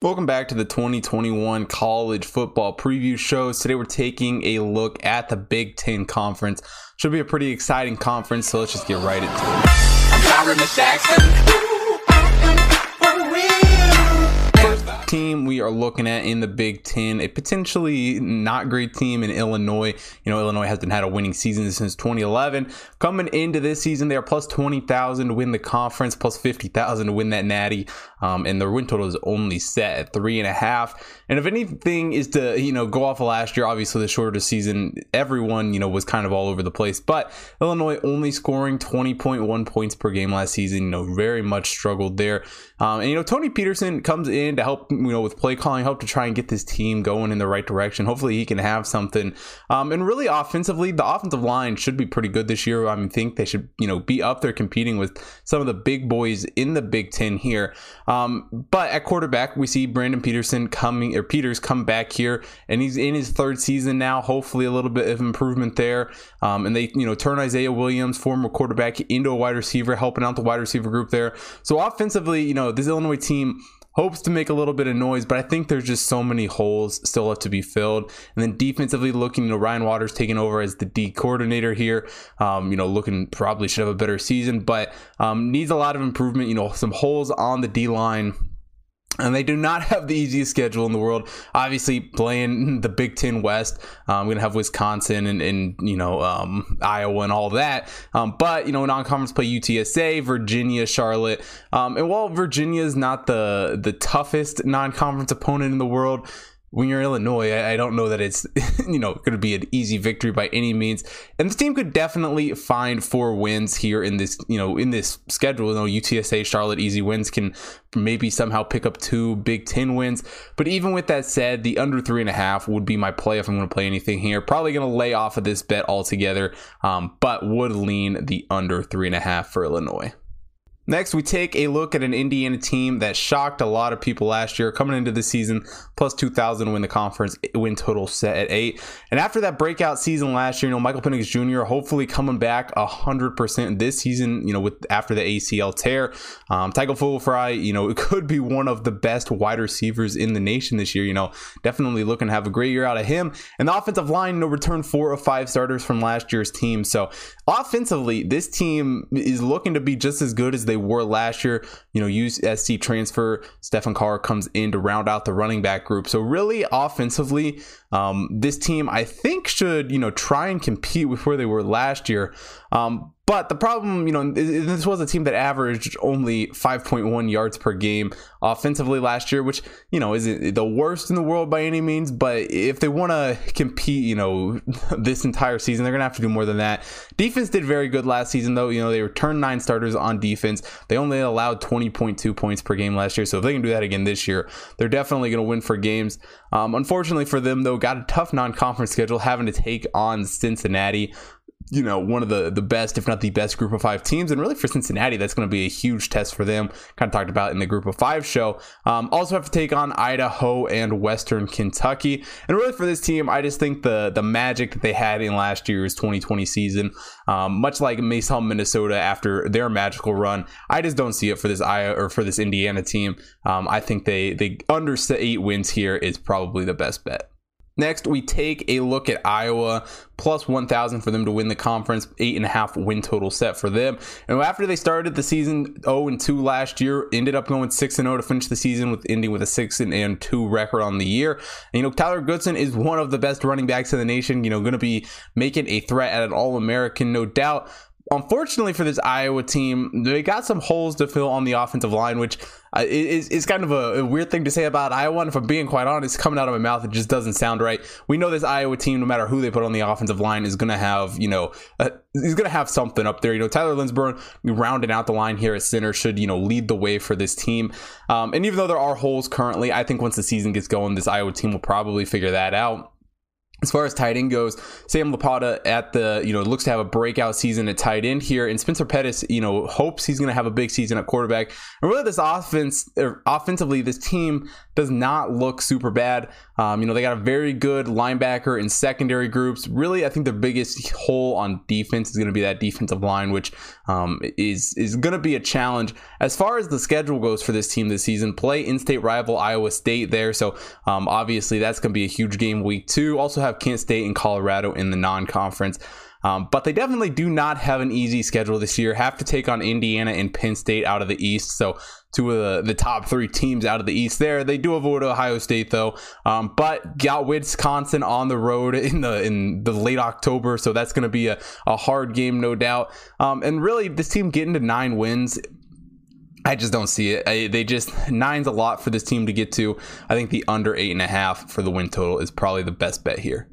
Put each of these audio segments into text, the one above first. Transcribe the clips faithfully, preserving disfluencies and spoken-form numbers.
Welcome back to the twenty twenty-one College Football Preview Show. Today we're taking a look at the Big Ten Conference. Should be a pretty exciting conference, so let's just get right into it. I'm the team we are looking at in the Big Ten, a potentially not great team in Illinois. You know, Illinois has been had a winning season since twenty eleven. Coming into this season, they are plus twenty thousand to win the conference, plus fifty thousand to win that natty. Um, and their win total is only set at three and a half. And if anything is to, you know, go off of last year, obviously the shorter season, everyone, you know, was kind of all over the place. But Illinois only scoring twenty point one points per game last season, you know, very much struggled there. Um, and, you know, Tony Peterson comes in to help, you know, with play calling, help to try and get this team going in the right direction. Hopefully he can have something. Um, and really offensively, the offensive line should be pretty good this year. I mean, think they should, you know, be up there competing with some of the big boys in the Big Ten here. Um, but at quarterback, we see Brandon Peterson coming or Peters come back here, and he's in his third season now. Hopefully, a little bit of improvement there. Um, and they, you know, turn Isaiah Williams, former quarterback, into a wide receiver, helping out the wide receiver group there. So offensively, you know, this Illinois team hopes to make a little bit of noise, but I think there's just so many holes still left to be filled. And then defensively looking, you know, Ryan Waters taking over as the D coordinator here, um, you know, looking probably should have a better season, but um, needs a lot of improvement, you know, some holes on the D line. And they do not have the easiest schedule in the world. Obviously, playing the Big Ten West, um, we're gonna have Wisconsin and, and you know um, Iowa and all that. Um, but you know, non-conference play U T S A, Virginia, Charlotte. Um, and while Virginia is not the the toughest non-conference opponent in the world, when you're Illinois, I don't know that it's, you know, going to be an easy victory by any means. And this team could definitely find four wins here in this, you know, in this schedule. You know, U T S A, Charlotte, easy wins, can maybe somehow pick up two Big Ten wins. But even with that said, the under three and a half would be my play if I'm going to play anything here. Probably going to lay off of this bet altogether, um, but would lean the under three and a half for Illinois. Next, we take a look at an Indiana team that shocked a lot of people last year. Coming into the season, plus two thousand to win the conference, win total set at eight. And after that breakout season last year, you know, Michael Penix Junior hopefully coming back one hundred percent this season, you know, with after the A C L tear. Um, Tycho Fulfrey, you know, it could be one of the best wide receivers in the nation this year. You know, definitely looking to have a great year out of him. And the offensive line, you know, returned four of five starters from last year's team. So offensively, this team is looking to be just as good as they were last year. You know, U S C transfer Stefan Carr comes in to round out the running back group. So really offensively, um, this team I think should, you know, try and compete with where they were last year. Um, But the problem, you know, this was a team that averaged only five point one yards per game offensively last year, which, you know, isn't the worst in the world by any means. But if they want to compete, you know, this entire season, they're going to have to do more than that. Defense did very good last season, though. You know, they returned nine starters on defense. They only allowed twenty point two points per game last year. So if they can do that again this year, they're definitely going to win for games. Um, unfortunately for them, though, got a tough non-conference schedule, having to take on Cincinnati. You know, one of the, the best, if not the best, group of five teams. And really for Cincinnati, that's going to be a huge test for them. Kind of talked about in the group of five show. Um, also have to take on Idaho and Western Kentucky. And really for this team, I just think the the magic that they had in last year's twenty twenty season, um, much like Mason, Minnesota, after their magical run, I just don't see it for this I or for this Indiana team. Um, I think they they under eight wins here is probably the best bet. Next, we take a look at Iowa, plus one thousand for them to win the conference, eight and a half win total set for them. And after they started the season oh and two last year, ended up going six and oh to finish the season, with ending with a six and two record on the year. And, you know, Tyler Goodson is one of the best running backs in the nation, you know, going to be making a threat at an All-American, no doubt. Unfortunately for this Iowa team, they got some holes to fill on the offensive line, which uh, is, is kind of a, a weird thing to say about Iowa. And if I'm being quite honest, coming out of my mouth, it just doesn't sound right. We know this Iowa team, no matter who they put on the offensive line, is going to have, you know, uh, he's going to have something up there. You know, Tyler Linsburn rounding out the line here at center should, you know, lead the way for this team. Um, and even though there are holes currently, I think once the season gets going, this Iowa team will probably figure that out. As far as tight end goes, Sam LaPorta at the, you know, looks to have a breakout season at tight end here. And Spencer Pettis, you know, hopes he's going to have a big season at quarterback. And really this offense, or offensively, this team does not look super bad. Um, you know, they got a very good linebacker and secondary groups. Really, I think the biggest hole on defense is going to be that defensive line, which um, is, is going to be a challenge. As far as the schedule goes for this team this season, play in-state rival Iowa State there. So um, obviously that's going to be a huge game week two. Also have Have Kent State and Colorado in the non-conference, um, but they definitely do not have an easy schedule this year. Have to take on Indiana and Penn State out of the East, so two of the, the top three teams out of the East there. They do avoid Ohio State though, um, but got Wisconsin on the road in the in the late October, so that's going to be a, a hard game, no doubt. Um, and really, this team getting to nine wins, I just don't see it. I, they just nine's a lot for this team to get to. I think the under eight and a half for the win total is probably the best bet here.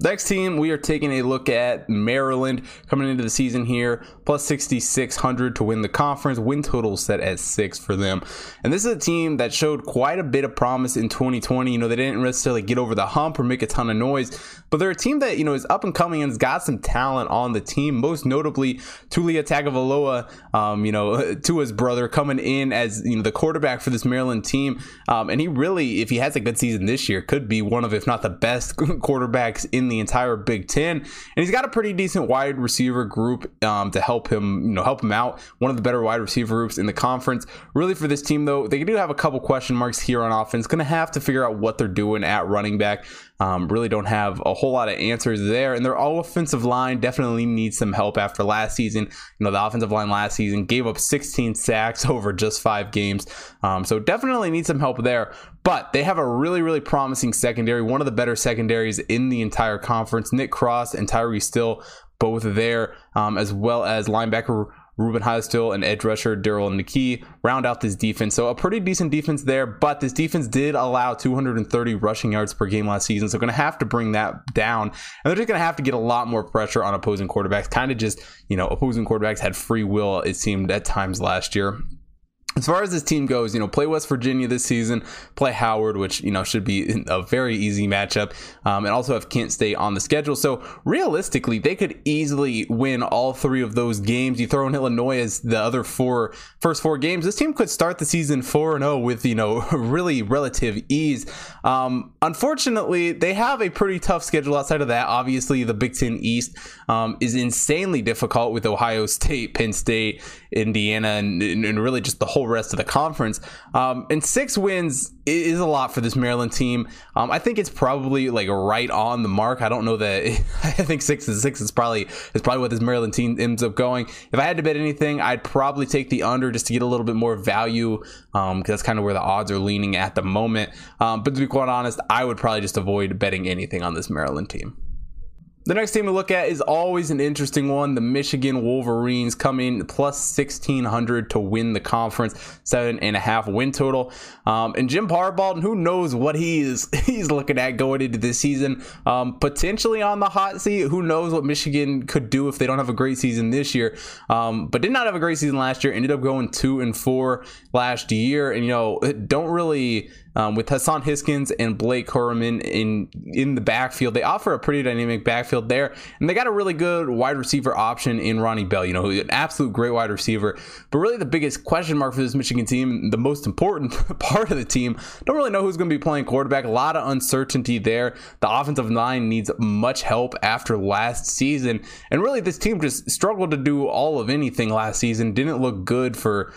Next team, we are taking a look at Maryland coming into the season here, plus sixty-six hundred to win the conference. Win total set at six for them. And this is a team that showed quite a bit of promise in twenty twenty. You know, they didn't necessarily get over the hump or make a ton of noise, but they're a team that, you know, is up and coming and has got some talent on the team. Most notably, Tulia Tagovailoa, um, you know, Tua's brother, coming in as, you know, the quarterback for this Maryland team. Um, and he really, if he has a good season this year, could be one of, if not the best quarterbacks in the entire Big Ten. And he's got a pretty decent wide receiver group um, to help him, you know, help him out. One of the better wide receiver groups in the conference. Really for this team though, they do have a couple question marks here on offense. Going to have to figure out what they're doing at running back. Um, really don't have a whole lot of answers there. And their all offensive line definitely needs some help after last season. You know, the offensive line last season gave up sixteen sacks over just five games. Um, so definitely need some help there. But they have a really, really promising secondary, one of the better secondaries in the entire conference. Nick Cross and Tyree Still, both there, um, as well as linebacker Ruben Hightower and edge rusher Daryl Nikki round out this defense. So a pretty decent defense there, but this defense did allow two hundred thirty rushing yards per game last season. So going to have to bring that down, and they're just going to have to get a lot more pressure on opposing quarterbacks. Kind of just, you know, opposing quarterbacks had free will, it seemed at times last year. As far as this team goes, you know, play West Virginia this season, play Howard, which, you know, should be a very easy matchup, um, and also have Kent State on the schedule. So realistically, they could easily win all three of those games. You throw in Illinois as the other four, first four games, this team could start the season four and oh with, you know, really relative ease. Um, unfortunately, they have a pretty tough schedule outside of that. Obviously, the Big Ten East um, is insanely difficult with Ohio State, Penn State, Indiana, and, and really just the whole rest of the conference. Um, and six wins is a lot for this Maryland team. Um, I think it's probably like right on the mark. I don't know that it, I think six and six is probably is probably what this Maryland team ends up going. If I had to bet anything, I'd probably take the under just to get a little bit more value, um, because that's kind of where the odds are leaning at the moment. Um, but to be quite honest, I would probably just avoid betting anything on this Maryland team. The next team to look at is always an interesting one. The Michigan Wolverines come in plus sixteen hundred to win the conference, seven and a half win total. Um, and Jim Harbaugh, who knows what he is he's looking at going into this season, um, potentially on the hot seat. Who knows what Michigan could do if they don't have a great season this year, um, but did not have a great season last year. Ended up going two and four last year, and, you know, don't really... Um, with Hassan Haskins and Blake Corum in, in in the backfield, they offer a pretty dynamic backfield there, and they got a really good wide receiver option in Ronnie Bell, you know, who's an absolute great wide receiver. But really the biggest question mark for this Michigan team, the most important part of the team, don't really know who's going to be playing quarterback. A lot of uncertainty there. The offensive line needs much help after last season, and really this team just struggled to do all of anything last season. Didn't look good for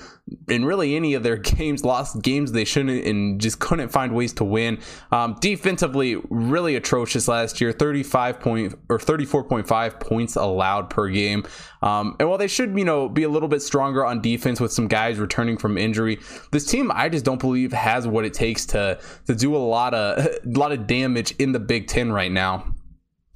in really any of their games, lost games they shouldn't, and just couldn't find ways to win. Um, defensively, really atrocious last year. thirty-five point or thirty-four point five points allowed per game. Um, and while they should, you know, be a little bit stronger on defense with some guys returning from injury, this team I just don't believe has what it takes to to do a lot of a lot of damage in the Big Ten right now.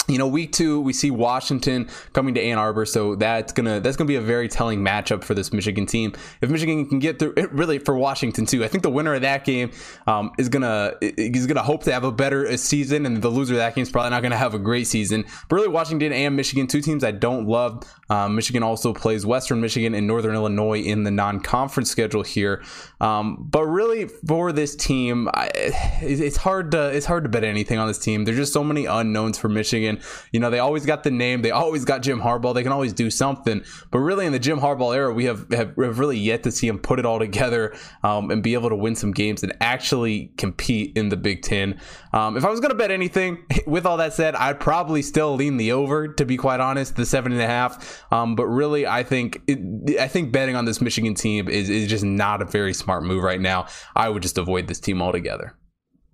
You know, week two, we see Washington coming to Ann Arbor, so that's gonna that's gonna be a very telling matchup for this Michigan team. If Michigan can get through, it really for Washington too. I think the winner of that game um, is gonna is gonna hope to have a better season, and the loser of that game is probably not gonna have a great season. But really, Washington and Michigan, two teams I don't love. Um, Michigan also plays Western Michigan and Northern Illinois in the non-conference schedule here. Um, but really, for this team, I, it's hard to it's hard to bet anything on this team. There's just so many unknowns for Michigan. You know, they always got the name, they always got Jim Harbaugh, they can always do something, but really in the Jim Harbaugh era, we have, have, have really yet to see him put it all together um, and be able to win some games and actually compete in the Big Ten. Um, if I was going to bet anything, with all that said, I'd probably still lean the over, to be quite honest, the seven and a half. Um, but really, I think it, I think betting on this Michigan team is, is just not a very smart move right now. I would just avoid this team altogether.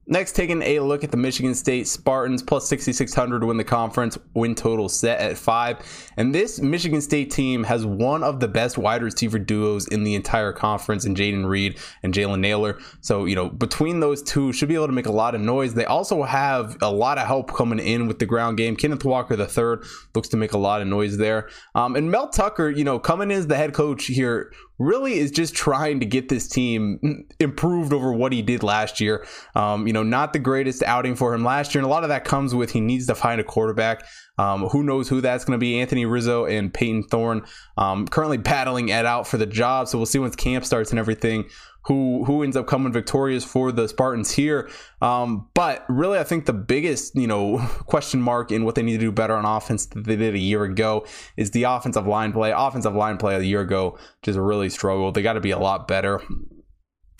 Next, taking a look at the Michigan State Spartans, plus sixty-six hundred to win the conference, win total set at five. And this Michigan State team has one of the best wide receiver duos in the entire conference in Jayden Reed and Jaylen Naylor. So, you know, between those two, should be able to make a lot of noise. They also have a lot of help coming in with the ground game. Kenneth Walker the third looks to make a lot of noise there. Um, and Mel Tucker, you know, coming in as the head coach here, really is just trying to get this team improved over what he did last year. Um, you know, not the greatest outing for him last year. And a lot of that comes with he needs to find a quarterback. Um, who knows who that's going to be? Anthony Rizzo and Peyton Thorne um, currently battling it out for the job. So we'll see once camp starts and everything who who ends up coming victorious for the Spartans here. Um, but really, I think the biggest, you know, question mark in what they need to do better on offense than they did a year ago is the offensive line play. Offensive line play a year ago just really struggled. They got to be a lot better.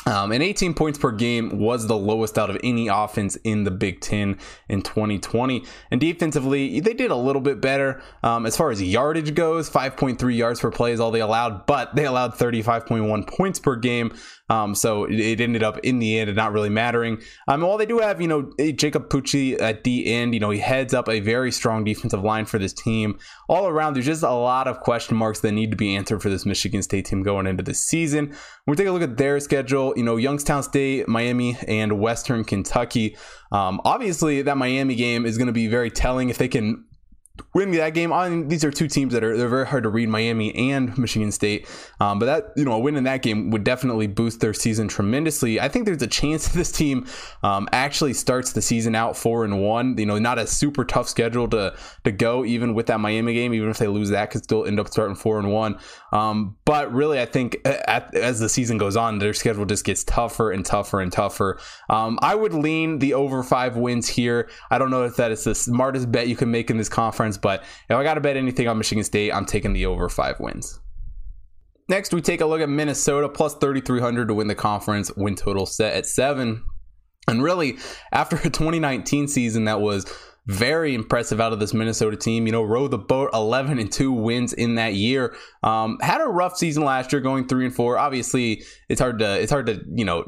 Um, and eighteen points per game was the lowest out of any offense in the Big Ten in twenty twenty. And defensively, they did a little bit better. Um, as far as yardage goes, five point three yards per play is all they allowed, but they allowed thirty-five point one points per game. Um, so it ended up in the end not really mattering. Um, while they do have, you know, Jacob Pucci at the end, you know, he heads up a very strong defensive line for this team. All around, there's just a lot of question marks that need to be answered for this Michigan State team going into the season. When we take a look at their schedule, you know, Youngstown State, Miami, and Western Kentucky. Um, obviously, that Miami game is going to be very telling if they can win that game. On these are two teams that are they're very hard to read, Miami and Michigan State, um, but that, you know, a win in that game would definitely boost their season tremendously. I think there's a chance this team um, actually starts the season out four and one. You know, not a super tough schedule to to go, even with that Miami game. Even if they lose that, could still end up starting four and one. Um, but really, I think at, as the season goes on, their schedule just gets tougher and tougher and tougher. Um, I would lean the over five wins here. I don't know if that is the smartest bet you can make in this conference, but if I got to bet anything on Michigan State, I'm taking the over five wins. Next, we take a look at Minnesota, plus thirty-three hundred to win the conference, win total set at seven. And really, after a twenty nineteen season that was very impressive out of this Minnesota team, you know, row the boat, eleven and two wins in that year. Um, had a rough season last year, going three and four. Obviously, it's hard to, it's hard to, you know,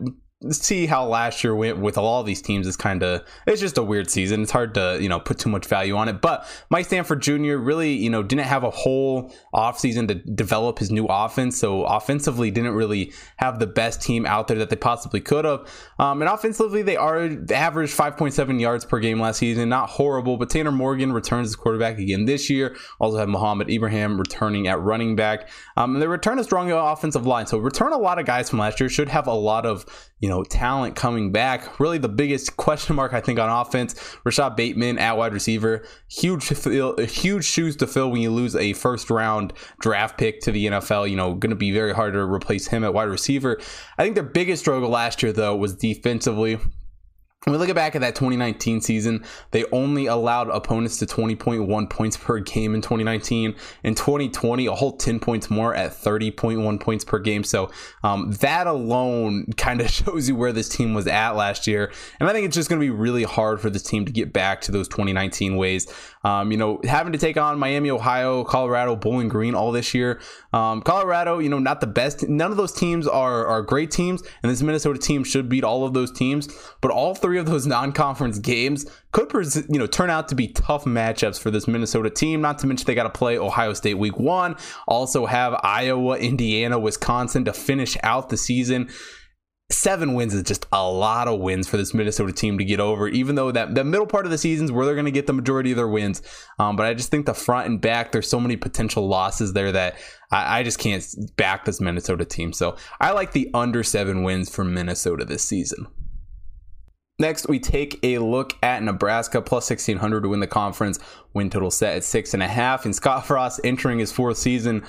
see how last year went with all these teams. Is kind of, it's just a weird season. It's hard to, you know, put too much value on it, but Mike Stanford Junior really, you know, didn't have a whole offseason to develop his new offense. So offensively didn't really have the best team out there that they possibly could have. Um, and offensively, they are they averaged five point seven yards per game last season. Not horrible, but Tanner Morgan returns as quarterback again this year. Also have Muhammad Ibrahim returning at running back. Um, and they return a strong offensive line. So return a lot of guys from last year, should have a lot of, you know, Know, talent coming back. Really the biggest question mark, I think, on offense, Rashad Bateman at wide receiver. Huge fill, huge shoes to fill when you lose a first round draft pick to the N F L. You know, going to be very hard to replace him at wide receiver. I think their biggest struggle last year, though, was defensively. When we look back at that twenty nineteen season, they only allowed opponents to twenty point one points per game in twenty nineteen. In twenty twenty, a whole ten points more at thirty point one points per game. So um, that alone kind of shows you where this team was at last year. And I think it's just going to be really hard for this team to get back to those twenty nineteen ways. Um, you know, having to take on Miami, Ohio, Colorado, Bowling Green all this year. Um, Colorado, you know, not the best. None of those teams are, are great teams. And this Minnesota team should beat all of those teams. But all three of those non-conference games could, you know, turn out to be tough matchups for this Minnesota team. Not to mention they got to play Ohio State week one. Also have Iowa, Indiana, Wisconsin to finish out the season. seven wins is just a lot of wins for this Minnesota team to get over, even though that the middle part of the season's where they're going to get the majority of their wins. Um, but I just think the front and back, there's so many potential losses there that I, I just can't back this Minnesota team. So I like the under seven wins for Minnesota this season. Next, we take a look at Nebraska, plus sixteen hundred to win the conference. Win total set at six and a half. And Scott Frost, entering his fourth season,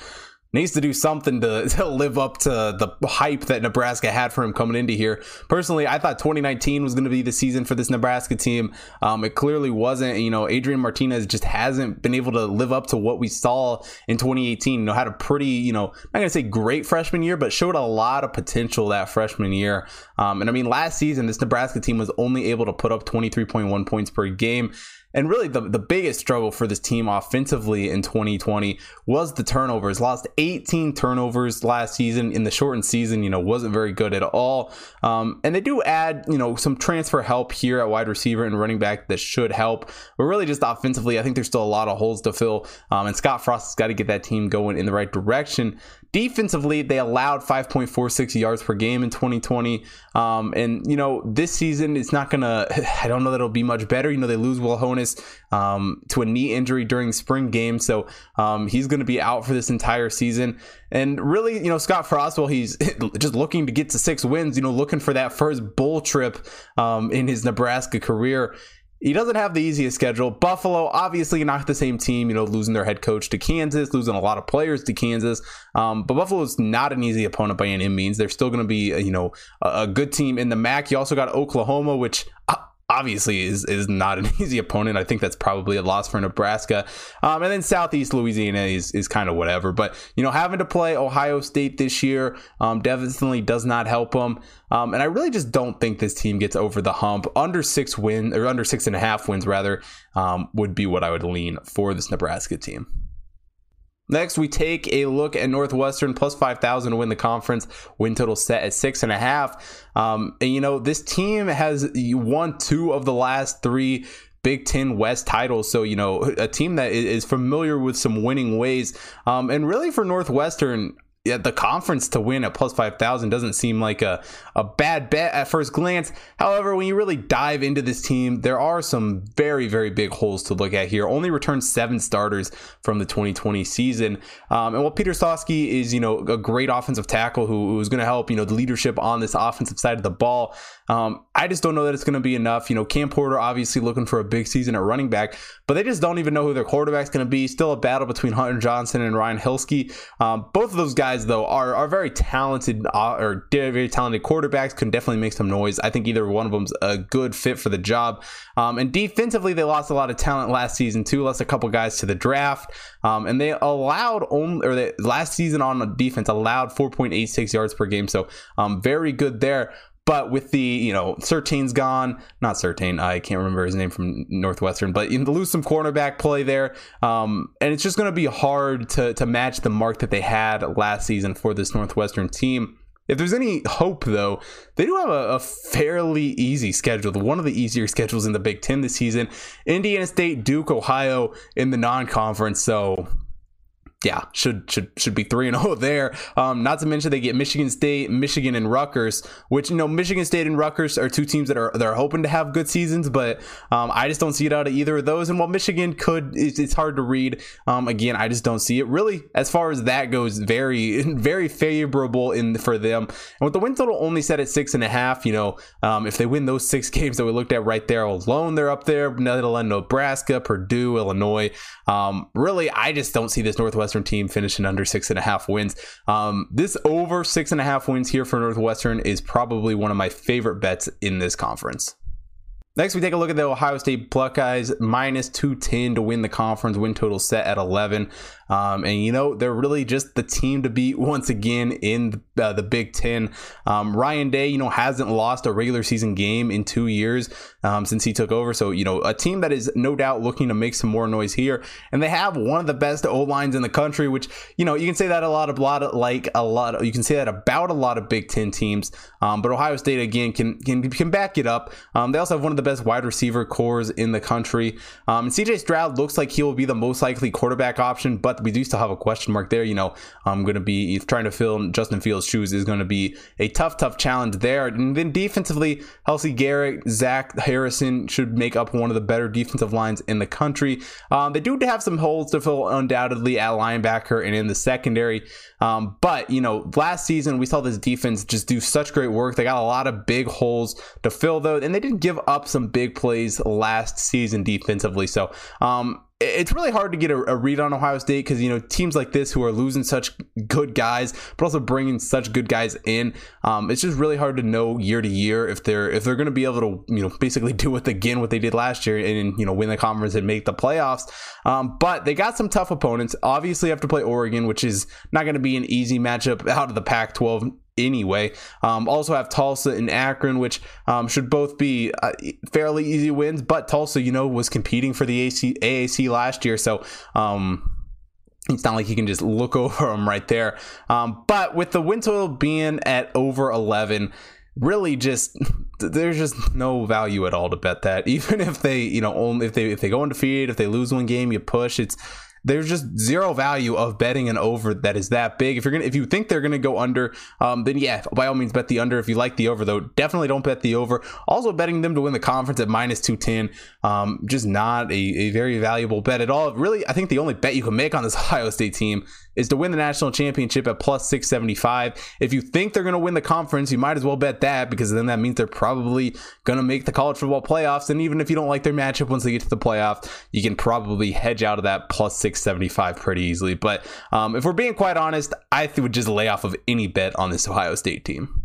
needs to do something to, to live up to the hype that Nebraska had for him coming into here. Personally, I thought twenty nineteen was going to be the season for this Nebraska team. Um, it clearly wasn't. You know, Adrian Martinez just hasn't been able to live up to what we saw in twenty eighteen. You know, had a pretty, you know, I'm not going to say great freshman year, but showed a lot of potential that freshman year. Um, and I mean, last season, this Nebraska team was only able to put up twenty-three point one points per game. And really the, the biggest struggle for this team offensively in twenty twenty was the turnovers. Lost eighteen turnovers last season in the shortened season, you know, wasn't very good at all. Um, and they do add, you know, some transfer help here at wide receiver and running back that should help. But really just offensively, I think there's still a lot of holes to fill. Um, and Scott Frost has got to get that team going in the right direction. Defensively, they allowed five point four six yards per game in twenty twenty. Um, and, you know, this season, it's not going to, I don't know that it'll be much better. You know, they lose Will Honus um, to a knee injury during spring game. So um, he's going to be out for this entire season. And really, you know, Scott Frost, well, he's just looking to get to six wins, you know, looking for that first bowl trip um, in his Nebraska career. He doesn't have the easiest schedule. Buffalo, obviously not the same team, you know, losing their head coach to Kansas, losing a lot of players to Kansas. Um, but Buffalo's not an easy opponent by any means. They're still going to be, you know, a, a good team in the M A C. You also got Oklahoma, which obviously is, is not an easy opponent. I think that's probably a loss for Nebraska. Um, and then Southeast Louisiana is, is kind of whatever. But, you know, having to play Ohio State this year um, definitely does not help them. Um, and I really just don't think this team gets over the hump. Under six win or under six and a half wins rather um, would be what I would lean for this Nebraska team. Next, we take a look at Northwestern, plus five thousand to win the conference. Win total set at six and a half. Um, and, you know, this team has won two of the last three Big Ten West titles. So, you know, a team that is familiar with some winning ways. Um, and really for Northwestern, yeah, the conference to win at plus five thousand doesn't seem like a, a bad bet at first glance. However, when you really dive into this team, there are some very, very big holes to look at here. Only returned seven starters from the twenty twenty season. Um, and while Peter Sawski is, you know, a great offensive tackle who, who is going to help, you know, the leadership on this offensive side of the ball, um, I just don't know that it's going to be enough. You know, Cam Porter obviously looking for a big season at running back, but they just don't even know who their quarterback's going to be. Still a battle between Hunter Johnson and Ryan Hilske. Um, both of those guys, though, are are very talented uh, or very talented quarterbacks, can definitely make some noise. I think either one of them's a good fit for the job. Um, and defensively, they lost a lot of talent last season too. Lost a couple guys to the draft, um, and they allowed only or they, last season on the defense allowed four point eight six yards per game. So um, very good there. But with the, you know, Surtain's gone, not Surtain, I can't remember his name from Northwestern, but you lose some cornerback play there. Um, and it's just going to be hard to, to match the mark that they had last season for this Northwestern team. If there's any hope, though, they do have a, a fairly easy schedule. One of the easier schedules in the Big Ten this season. Indiana State, Duke, Ohio in the non-conference, so... yeah, should should should be three and oh there. Um, not to mention they get Michigan State, Michigan, and Rutgers, which, you know, Michigan State and Rutgers are two teams that are they're hoping to have good seasons, but um, I just don't see it out of either of those. And while Michigan could, it's, it's hard to read. Um, again, I just don't see it really as far as that goes. Very very favorable in for them. And with the win total only set at six and a half, you know, um, if they win those six games that we looked at right there alone, they're up there. Nebraska, Purdue, Illinois. Um, really, I just don't see this Northwestern team finishing under six and a half wins. Um, this over six and a half wins here for Northwestern is probably one of my favorite bets in this conference. Next, we take a look at the Ohio State Buckeyes, minus two ten to win the conference. Win total set at eleven. Um, and, you know, they're really just the team to beat once again in uh, the Big Ten. Um, Ryan Day, you know, hasn't lost a regular season game in two years um, since he took over. So, you know, a team that is no doubt looking to make some more noise here. And they have one of the best O-lines in the country, which, you know, you can say that a lot of, lot of like a lot of, you can say that about a lot of Big Ten teams. Um, but Ohio State, again, can, can, can back it up. Um, they also have one of the best wide receiver cores in the country. Um, and C J Stroud looks like he will be the most likely quarterback option, but we do still have a question mark there. You know, I'm going to be trying to fill Justin Fields' shoes is going to be a tough, tough challenge there. And then defensively, Kelsey Garrett, Zach Harrison should make up one of the better defensive lines in the country. Um, they do have some holes to fill undoubtedly at linebacker and in the secondary. Um, but, you know, last season we saw this defense just do such great work. They got a lot of big holes to fill, though, and they did give up some big plays last season defensively. So um, it's really hard to get a, a read on Ohio State because, you know, teams like this who are losing such good guys, but also bringing such good guys in, um, it's just really hard to know year to year if they're if they're going to be able to, you know, basically do it again what they did last year and, you know, win the conference and make the playoffs. Um, but they got some tough opponents. Obviously, have to play Oregon, which is not going to be an easy matchup out of the Pac twelve. Anyway, um, also have Tulsa and Akron, which um, should both be uh, fairly easy wins. But Tulsa, you know, was competing for the A A C last year, so um, it's not like you can just look over them right there. Um, but with the win total being at over eleven, really just there's just no value at all to bet that. Even if they, you know, only if they if they go undefeated, if they lose one game, you push. It's There's just zero value of betting an over that is that big. If you're gonna, if you think they're gonna go under, um, then yeah, by all means bet the under. If you like the over, though, definitely don't bet the over. Also, betting them to win the conference at minus two ten, um, just not a, a very valuable bet at all. Really, I think the only bet you can make on this Ohio State team is to win the national championship at plus six seventy five. If you think they're gonna win the conference, you might as well bet that because then that means they're probably gonna make the college football playoffs. And even if you don't like their matchup once they get to the playoffs, you can probably hedge out of that plus six. seventy-five pretty easily. But um, if we're being quite honest, I would just lay off of any bet on this Ohio State team.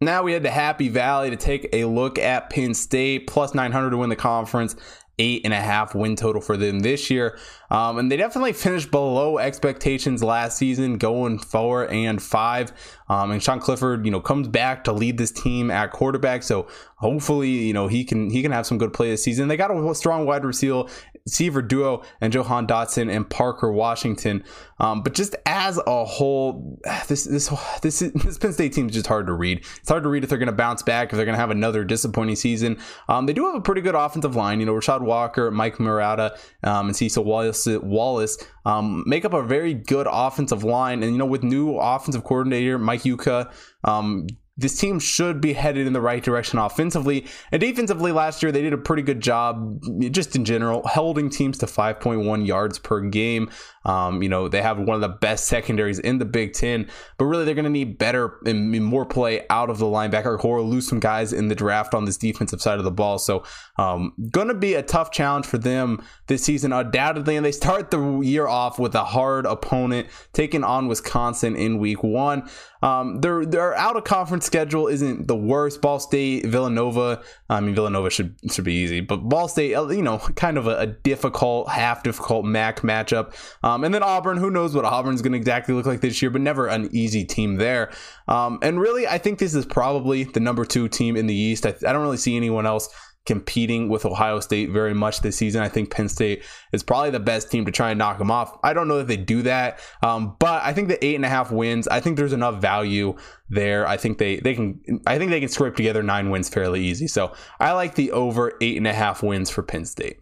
Now we head to Happy Valley to take a look at Penn State, plus nine hundred to win the conference, eight and a half win total for them this year. Um, and they definitely finished below expectations last season, going four and five. Um, and Sean Clifford, you know, comes back to lead this team at quarterback. So hopefully, you know, he can he can have some good play this season. They got a strong wide receiver. receiver duo and Jahan Dotson and Parker Washington, um, but just as a whole, this this this this Penn State team is just hard to read. It's hard to read if they're going to bounce back, if they're going to have another disappointing season. Um, they do have a pretty good offensive line. You know, Rashad Walker, Mike Murata, um, and Cecil Wallace, Wallace um, make up a very good offensive line. And you know, with new offensive coordinator Mike Yuka, um, this team should be headed in the right direction offensively. And defensively last year, they did a pretty good job just in general, holding teams to five point one yards per game. Um, you know, they have one of the best secondaries in the Big Ten, but really they're going to need better and more play out of the linebacker core, lose some guys in the draft on this defensive side of the ball. So um, going to be a tough challenge for them this season, undoubtedly. And they start the year off with a hard opponent taking on Wisconsin in week one. Um, their, their out of conference schedule isn't the worst. Ball State, Villanova. I mean, Villanova should should be easy, but Ball State, you know, kind of a, a difficult, half difficult M A C matchup. Um, and then Auburn. Who knows what Auburn's going to exactly look like this year? But never an easy team there. Um, and really, I think this is probably the number two team in the East. I, I don't really see anyone else competing with Ohio State very much this season. I think Penn State is probably the best team to try and knock them off. I don't know that they do that, um, but I think the eight and a half wins, I think there's enough value there. I think they they can I think they can scrape together nine wins fairly easy. So I like the over eight and a half wins for Penn State.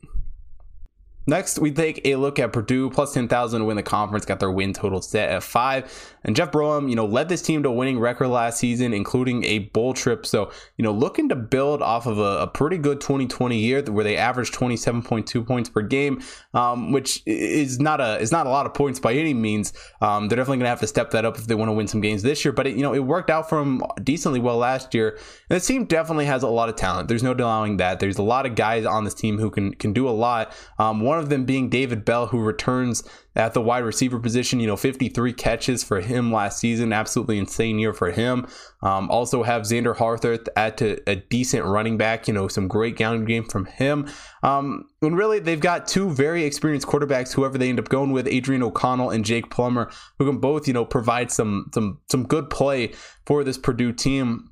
Next, we take a look at Purdue, plus ten thousand to win the conference, got their win total set at five. And Jeff Brougham, you know, led this team to a winning record last season, including a bowl trip. So, you know, looking to build off of a, a pretty good twenty twenty year where they averaged twenty-seven point two points per game, um, which is not a is not a lot of points by any means. Um, they're definitely going to have to step that up if they want to win some games this year. But, it, you know, it worked out for them decently well last year. And this team definitely has a lot of talent. There's no denying that. There's a lot of guys on this team who can, can do a lot. Um, one One of them being David Bell, who returns at the wide receiver position. You know, fifty-three catches for him last season. Absolutely insane year for him. Um, also have Xander Hartharth at a, a decent running back. You know, some great ground game from him. Um, and really, they've got two very experienced quarterbacks, whoever they end up going with, Adrian O'Connell and Jake Plummer, who can both, you know, provide some some some good play for this Purdue team.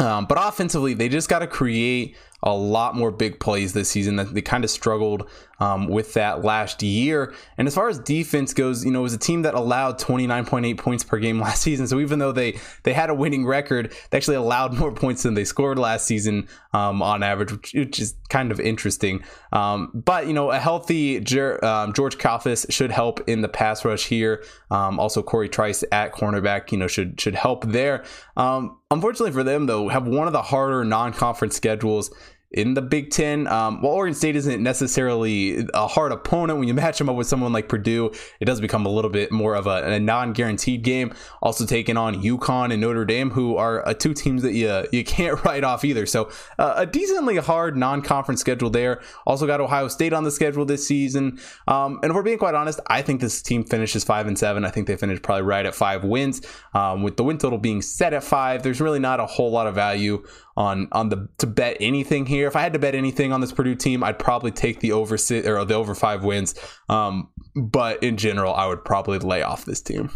Um, but offensively, they just got to create a lot more big plays this season. That they kind of struggled um, with that last year. And as far as defense goes, you know, it was a team that allowed twenty-nine point eight points per game last season. So even though they they had a winning record, they actually allowed more points than they scored last season um, on average, which, which is kind of interesting. Um, but, you know, a healthy Ger- um, George Kalfas should help in the pass rush here. Um, also, Corey Trice at cornerback, you know, should should help there. Um, unfortunately for them, though, have one of the harder non-conference schedules in the Big Ten. Um, while Oregon State isn't necessarily a hard opponent, when you match them up with someone like Purdue, it does become a little bit more of a, a non-guaranteed game. Also taking on UConn and Notre Dame, who are uh, two teams that you you can't write off either. So uh, a decently hard non-conference schedule there. Also got Ohio State on the schedule this season. Um, and if we're being quite honest, I think this team finishes five and seven. I think they finish probably right at five wins. Um, with the win total being set at five, there's really not a whole lot of value on on the to bet anything here. If I had to bet anything on this Purdue team, I'd probably take the over six, or the over five wins. Um, but in general, I would probably lay off this team.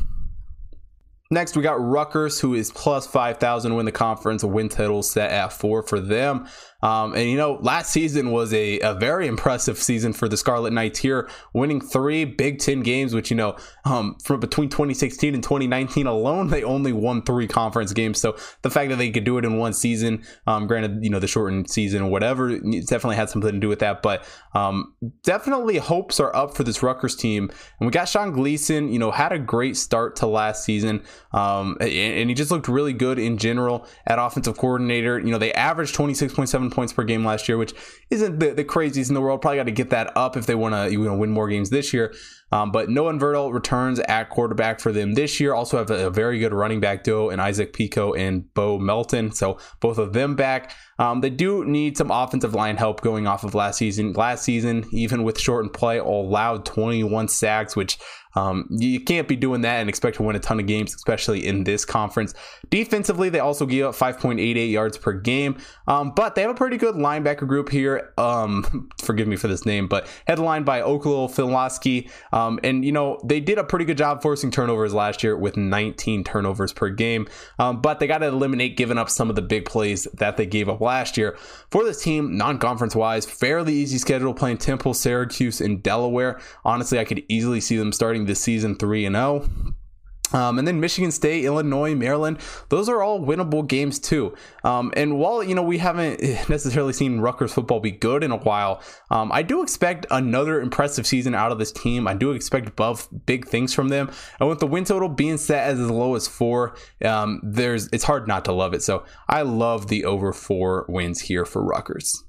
Next, we got Rutgers, who is plus five thousand to win the conference. A win total set at four for them. Um, and, you know, last season was a, a very impressive season for the Scarlet Knights here, winning three Big Ten games, which, you know, um, from between twenty sixteen and twenty nineteen alone, they only won three conference games. So the fact that they could do it in one season, um, granted, you know, the shortened season or whatever, definitely had something to do with that. But um, definitely hopes are up for this Rutgers team. And we got Sean Gleason, you know, had a great start to last season. Um, and, and he just looked really good in general at offensive coordinator. You know, they averaged twenty-six point seven points per game last year, which isn't the, the craziest in the world. Probably got to get that up if they want to, you know, win more games this year. Um, but Noah Inverdal returns at quarterback for them this year. Also have a, a very good running back duo in Isaac Pico and Bo Melton. So both of them back. Um, they do need some offensive line help going off of last season. Last season, even with shortened play, allowed twenty-one sacks, which um, you can't be doing that and expect to win a ton of games, especially in this conference. Defensively, they also give up five point eight eight yards per game, um, but they have a pretty good linebacker group here. Um, forgive me for this name, but headlined by Oklil Filimoski. Um, and, you know, they did a pretty good job forcing turnovers last year with nineteen turnovers per game, um, but they got to eliminate giving up some of the big plays that they gave up last year. For this team, non-conference wise, fairly easy schedule, playing Temple, Syracuse, and Delaware. Honestly, I could easily see them starting this season three and oh. Um, and then Michigan State, Illinois, Maryland, those are all winnable games too. Um, and while, you know, we haven't necessarily seen Rutgers football be good in a while, um, I do expect another impressive season out of this team. I do expect above big things from them. And with the win total being set as low as four, um, there's it's hard not to love it. So I love the over four wins here for Rutgers.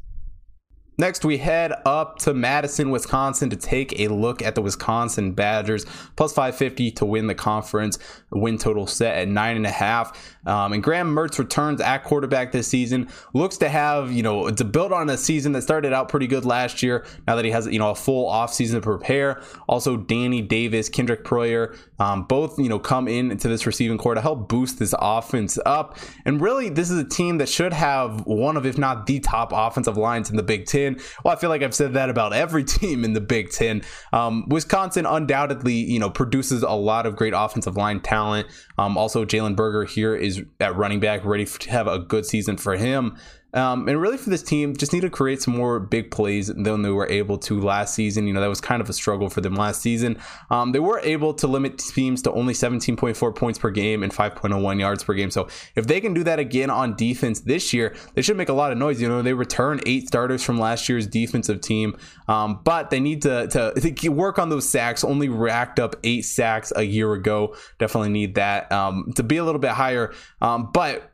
Next, we head up to Madison, Wisconsin to take a look at the Wisconsin Badgers. Plus five fifty to win the conference. Win total set at nine and a half. Um, and Graham Mertz returns at quarterback this season. Looks to have, you know, to build on a season that started out pretty good last year. Now that he has, you know, a full offseason to prepare. Also, Danny Davis, Kendrick Proyer, um, both, you know, come into this receiving corps to help boost this offense up. And really, this is a team that should have one of, if not the top offensive lines in the Big Ten. Well, I feel like I've said that about every team in the Big Ten. Um, Wisconsin undoubtedly, you know, produces a lot of great offensive line talent. Um, also, Jalen Berger here is at running back, ready to have a good season for him. Um, and really for this team, just need to create some more big plays than they were able to last season. You know, that was kind of a struggle for them last season. Um, they were able to limit teams to only seventeen point four points per game and five point oh one yards per game. So if they can do that again on defense this year, they should make a lot of noise. You know, they return eight starters from last year's defensive team, um, but they need to, to, to work on those sacks. Only racked up eight sacks a year ago. Definitely need that um, to be a little bit higher, um, but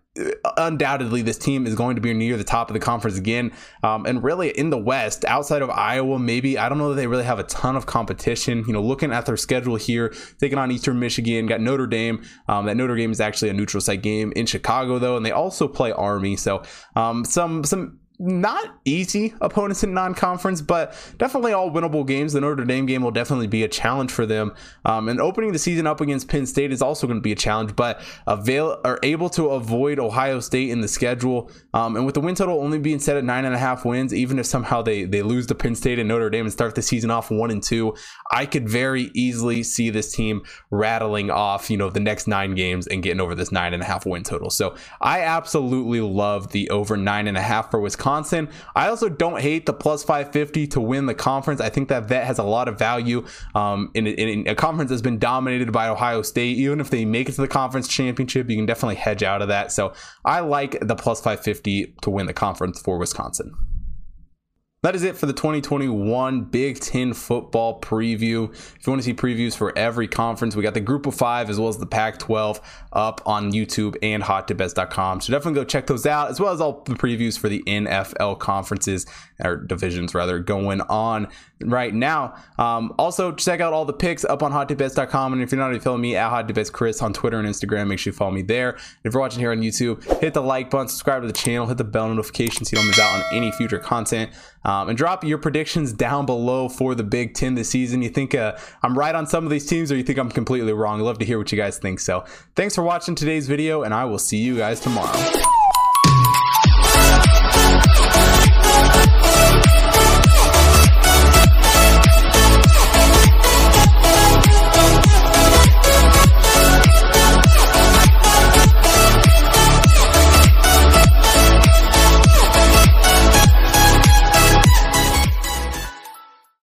undoubtedly this team is going to be near the top of the conference again, um, and really in the West outside of Iowa. Maybe I don't know that they really have a ton of competition. You know, looking at their schedule here, taking on Eastern Michigan, got Notre Dame. Um, that Notre Dame is actually a neutral site game in Chicago though, and they also play Army. So um, some some not easy opponents in non-conference, but definitely all winnable games. The Notre Dame game will definitely be a challenge for them. Um, and opening the season up against Penn State is also going to be a challenge, but avail- are able to avoid Ohio State in the schedule. Um, and with the win total only being set at nine and a half wins, even if somehow they, they lose to Penn State and Notre Dame and start the season off one and two, I could very easily see this team rattling off, you know, the next nine games and getting over this nine and a half win total. So I absolutely love the over nine and a half for Wisconsin. Wisconsin. I also don't hate the plus five fifty to win the conference. I think that that has a lot of value um, in, in, in a conference that's been dominated by Ohio State. Even if they make it to the conference championship, you can definitely hedge out of that. So I like the plus five fifty to win the conference for Wisconsin. That is it for the twenty twenty-one Big Ten football preview. If you want to see previews for every conference, we got the Group of Five as well as the Pac twelve up on YouTube and hot to bets dot com. So definitely go check those out, as well as all the previews for the N F L conferences, or divisions rather, going on right now. Um, also, check out all the picks up on hot to bets dot com. And if you're not already following me at hot to bets chris on Twitter and Instagram, make sure you follow me there. If you're watching here on YouTube, hit the like button, subscribe to the channel, hit the bell notification so you don't miss out on any future content. Um, Um, and drop your predictions down below for the Big Ten this season. You think uh, I'm right on some of these teams, or you think I'm completely wrong? I'd love to hear what you guys think. So thanks for watching today's video, and I will see you guys tomorrow.